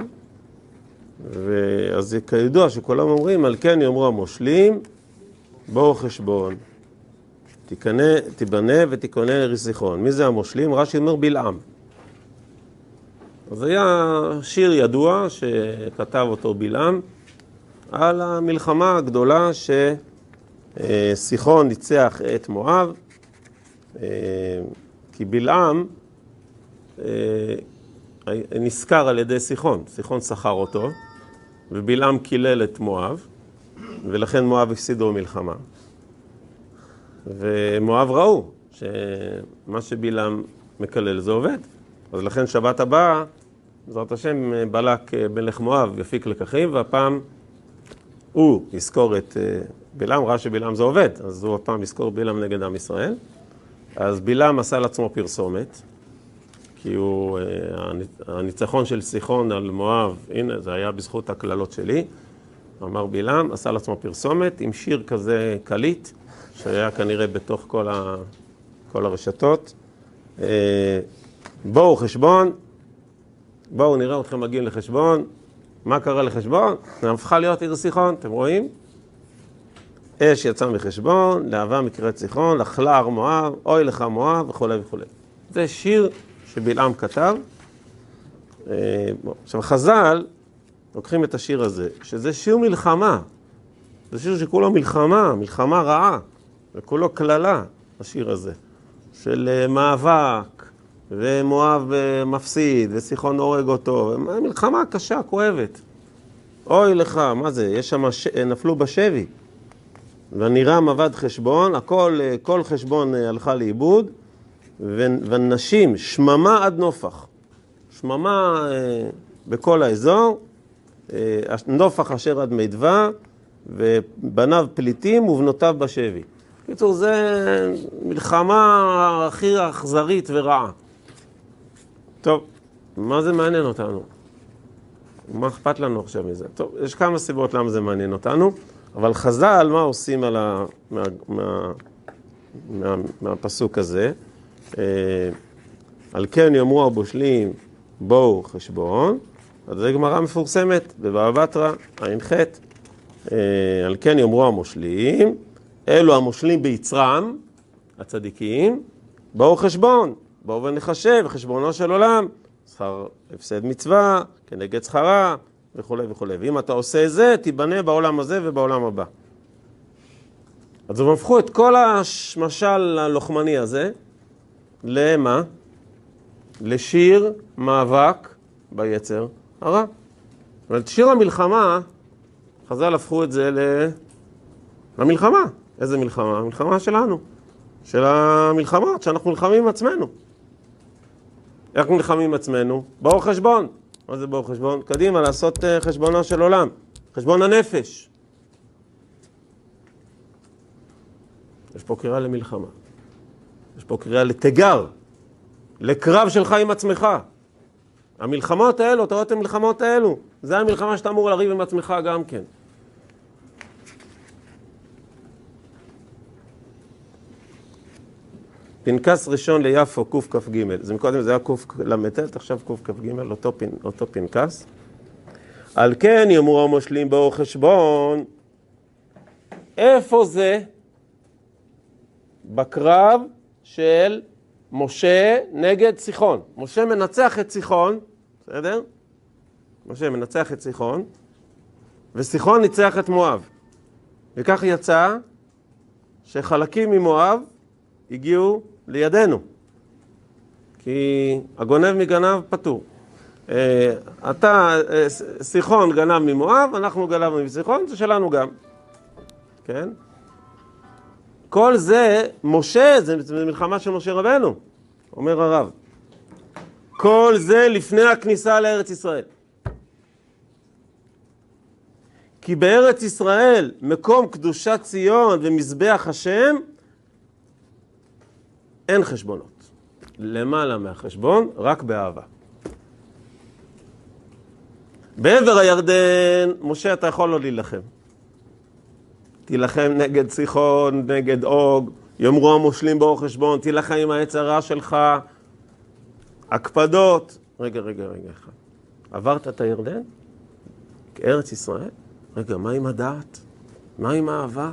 ואז כידוע שכולם אומרים, על כן יאמרו המושלים, בואו חשבון, תקנה, תבנה ותקונה לסיחון. מי זה המושלים? רש"י אומר בלעם. אז היה שיר ידוע שכתב אותו בלעם על המלחמה הגדולה שסיחון ניצח את מואב, כי בלעם נזכר על ידי סיחון, סיחון שכר אותו, ובלעם קילל את מואב, ולכן מואב הפסידו מלחמה. ומואב ראו שמה שבלעם מקלל זה עובד. אז לכן שבת הבאה, בעזרת השם, בלק מלך מואב יפיק לקחים, והפעם הוא יזכור את בלעם, ראה שבלעם זה עובד, אז הוא הפעם יזכור בלעם נגד עם ישראל. אז בלעם עשה לעצמו פרסומת, כי הוא, הניצחון של סיחון על מואב, הנה, זה היה בזכות הכללות שלי, אמר בלעם, עשה לעצמו פרסומת עם שיר כזה קליט, שהיה כנראה בתוך כל, ה, כל הרשתות. בואו חשבון, בואו נראה אתכם מגיעים לחשבון. מה קרה לחשבון? זה הפכה להיות עיר סיחון, אתם רואים? אש יצא מחשבון, להבה מקרית סיחון, אכלה הר מואב, אוי לך מואב וכו' וכו'. זה שיר שבלעם כתב. עכשיו חז"ל לוקחים את השיר הזה, שזה שיר מלחמה. זה שיר שכולו מלחמה, מלחמה רעה, וכולו כללה, השיר הזה, של מאבק. ומואב מפסיד, וסיחון הורג אותו. מלחמה קשה, כואבת. אוי לך, מה זה? יש שם, ש... נפלו בשבי. ונרם עבד חשבון, הכל, כל חשבון הלכה לאיבוד, ונשים, שממה עד נופח. שממה אה, בכל האזור, אה, נופח אשר עד מידווה, ובניו פליטים ובנותיו בשבי. קיצור, זה מלחמה הכי אכזרית ורעה. טוב, מה זה מעניין אותנו? מה אכפת לנו עכשיו מזה? טוב, יש כמה סיבות למה זה מעניין אותנו, אבל חז"ל, מה עושים על ה... מה... מה... מה... מהפסוק הזה? על כן יאמרו הבושלים, בואו חשבון, אז זה גמרא מפורסמת, בבבא בתרא, עין חטא. על כן יאמרו המושלים, אלו המושלים ביצרם, הצדיקים, באו חשבון, באו ונחשב, חשבונו של עולם, שכר הפסד מצווה, כנגד שכרה, וכו' וכו'. ואם אתה עושה זה, תיבנה בעולם הזה ובעולם הבא. אז הם הפכו את כל המשל הלוחמני הזה, למה? לשיר מאבק ביצר הרע. אבל את שיר המלחמה, חז"ל הפכו את זה ל... המלחמה. איזה מלחמה? המלחמה שלנו. של המלחמה, שאנחנו נלחמים עם עצמנו. איך נלחמים עם עצמנו? באו חשבון. מה זה באו חשבון? קדימה, לעשות חשבונו של עולם. חשבון הנפש. יש פה קריאה למלחמה. יש פה קריאה לתגר. לקרב שלך עם עצמך. המלחמות האלו, תראות את המלחמות האלו. זה המלחמה שאתה אמור לריב עם עצמך גם כן. פנקס ראשון ליפו, קוף כף ג', זה מקודם זה היה קוף למטלת, עכשיו קוף כף ג', אותו, פנ... אותו פנקס. על כן יאמרו המושלים באו חשבון, איפה זה? בקרב של משה נגד סיחון. משה מנצח את סיחון, בסדר? משה מנצח את סיחון, וסיחון ניצח את מואב. וכך יצא שחלקים ממואב הגיעו לידינו, כי הגונב מגנב פטור. אה, אתה, אה, סיחון גנב ממואב, אנחנו גנבנו מסיחון, זה שלנו גם. כן? כל זה, משה, זה, זה מלחמה של משה רבנו, אומר הרב. כל זה לפני הכניסה לארץ ישראל. כי בארץ ישראל, מקום קדושת ציון ומזבח השם, אין חשבונות. למעלה מהחשבון, רק באהבה. בעבר הירדן, משה, אתה יכול לא להילחם. תילחם נגד סיחון, נגד אוג, יאמרו המושלים באו חשבון, תילחם עם היצרה שלך, הקפדות. רגע, רגע, רגע אחד. עברת את הירדן? כארץ ישראל? רגע, מה עם הדעת? מה עם האהבה?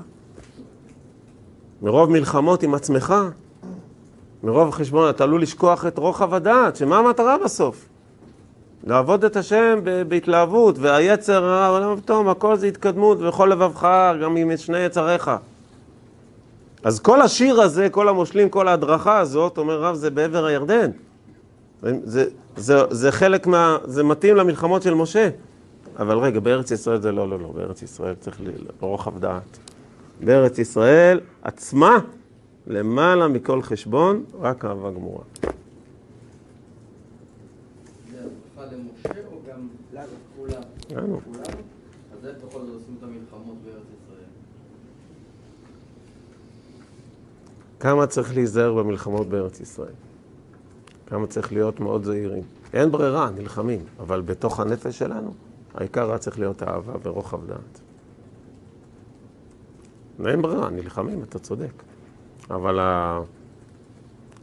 מרוב מלחמות עם עצמך? מרוב חשבון, אתה עלול לשכוח את רוחב הדעת, שמה המטרה בסוף? לעבוד את השם בהתלהבות, והיצר, העולם פתאום, הכל זה התקדמות, וכל לבבך, גם עם שני יצריך. אז כל השיר הזה, כל המושלים, כל ההדרכה הזאת, אומר רב, זה בעבר הירדן. זה, זה, זה, זה חלק מה... זה מתאים למלחמות של משה. אבל רגע, בארץ ישראל זה לא, לא, לא. בארץ ישראל צריך לרוחב דעת. בארץ ישראל עצמה, למעלה מכל חשבון, רק אהבה גמורה. זה התקפה למשה או גם לג כולה? כולנו. אז איך בכל זאת עושים את המלחמות בארץ ישראל? כמה צריך להיזהר במלחמות בארץ ישראל? כמה צריך להיות מאוד זהירים? אין ברירה, נלחמים, אבל בתוך הנפש שלנו, העיקר רק צריך להיות אהבה ורוחב דעת. אין ברירה, נלחמים, אתה צודק. אבל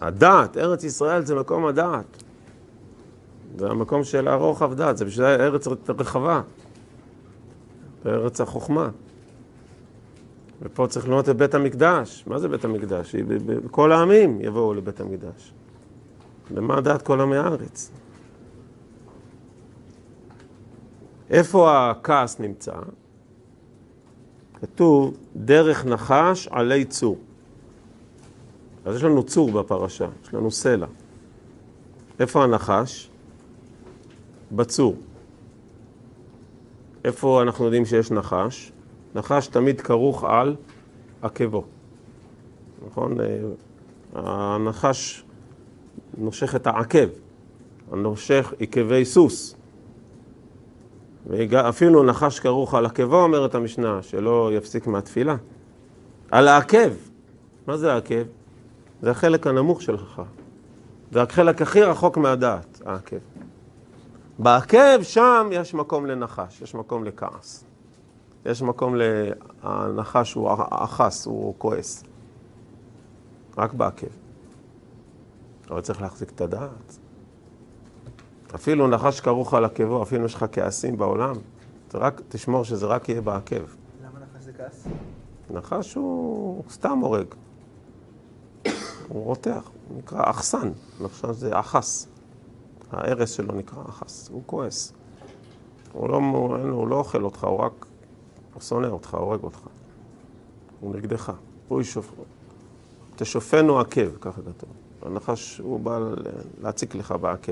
הדעת, ארץ ישראל זה מקום הדעת. זה המקום של הרוחב דעת, זה בשביל ארץ רחבה. זה ארץ החוכמה. ופה צריך לראות את בית המקדש. מה זה בית המקדש? כל העמים יבואו לבית המקדש. למה הדעת כל עמי הארץ? איפה הכעס נמצא? כתוב, דרך נחש עלי צור. אז יש לנו צור בפרשה, יש לנו סלע. איפה הנחש? בצור. איפה אנחנו יודעים שיש נחש? נחש תמיד כרוך על עקבו. נכון? הנחש נושך את העקב, הנושך עקבי סוס. ואפילו נחש כרוך על עקבו, אומרת המשנה, שלא יפסיק מהתפילה. על העקב. מה זה העקב? זה החלק הנמוך שלך. זה החלק הכי רחוק מהדעת, העקב. בעקב שם יש מקום לנחש, יש מקום לכעס. יש מקום לנחש, הוא אחס, הוא כועס. רק בעקב. אבל צריך להחזיק את הדעת. אפילו נחש כרוך על עקבו, אפילו יש לך כעסים בעולם. רק, תשמור שזה רק יהיה בעקב. למה נחש זה כעס? נחש הוא סתם הורג. הוא רותח, הוא נקרא אחסן. נחש זה אחס. ההרס שלו נקרא אחס, הוא כועס. הוא לא, הוא, הוא לא אוכל אותך, הוא רק הוא שונא אותך, הורג אותך. הוא נגדך, הוא ישופך. תשופנו עקב, ככה כתוב. הנחש הוא בא להציק לך בעקב.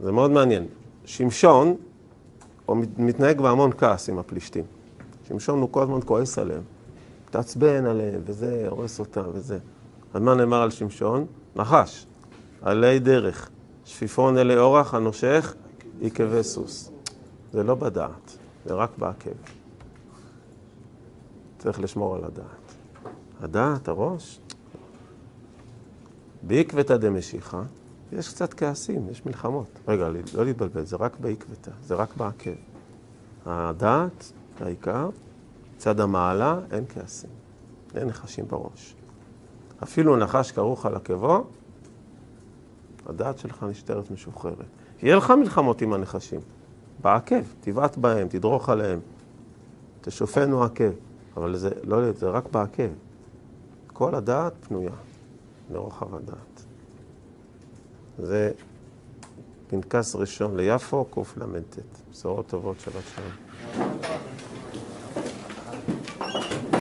זה מאוד מעניין. שמשון, הוא מתנהג בהמון כעס עם הפלישתים. שמשון הוא כל הזמן כועס עליהם. תעצבן עליהם, וזה, הורס אותם, וזה. אז מה נאמר על שמשון? נחש. עלי דרך. שפיפון אלי אורח, הנושך, עקבי סוס. זה לא בדעת, זה רק בעקב. צריך לשמור על הדעת. הדעת, הראש. בעקבתא דמשיחא, יש קצת כעסים, יש מלחמות. רגע, לא להתבלבל, זה רק בעקבתא, זה רק בעקב. הדעת, העיקר, צד המעלה, אין כעסים. אין נחשים בראש. אפילו נחש כרוך על עקבו, הדעת שלך נשטרת משוחררת. יהיה לך מלחמות עם הנחשים. בעקב, תבעט בהם, תדרוך עליהם. תשופנו עקב. אבל זה, לא, זה רק בעקב. כל הדעת פנויה. לרוחב הדעת. זה פנקס ראשון ליפו, קוף למדת. בשורות טובות, שבת שלום.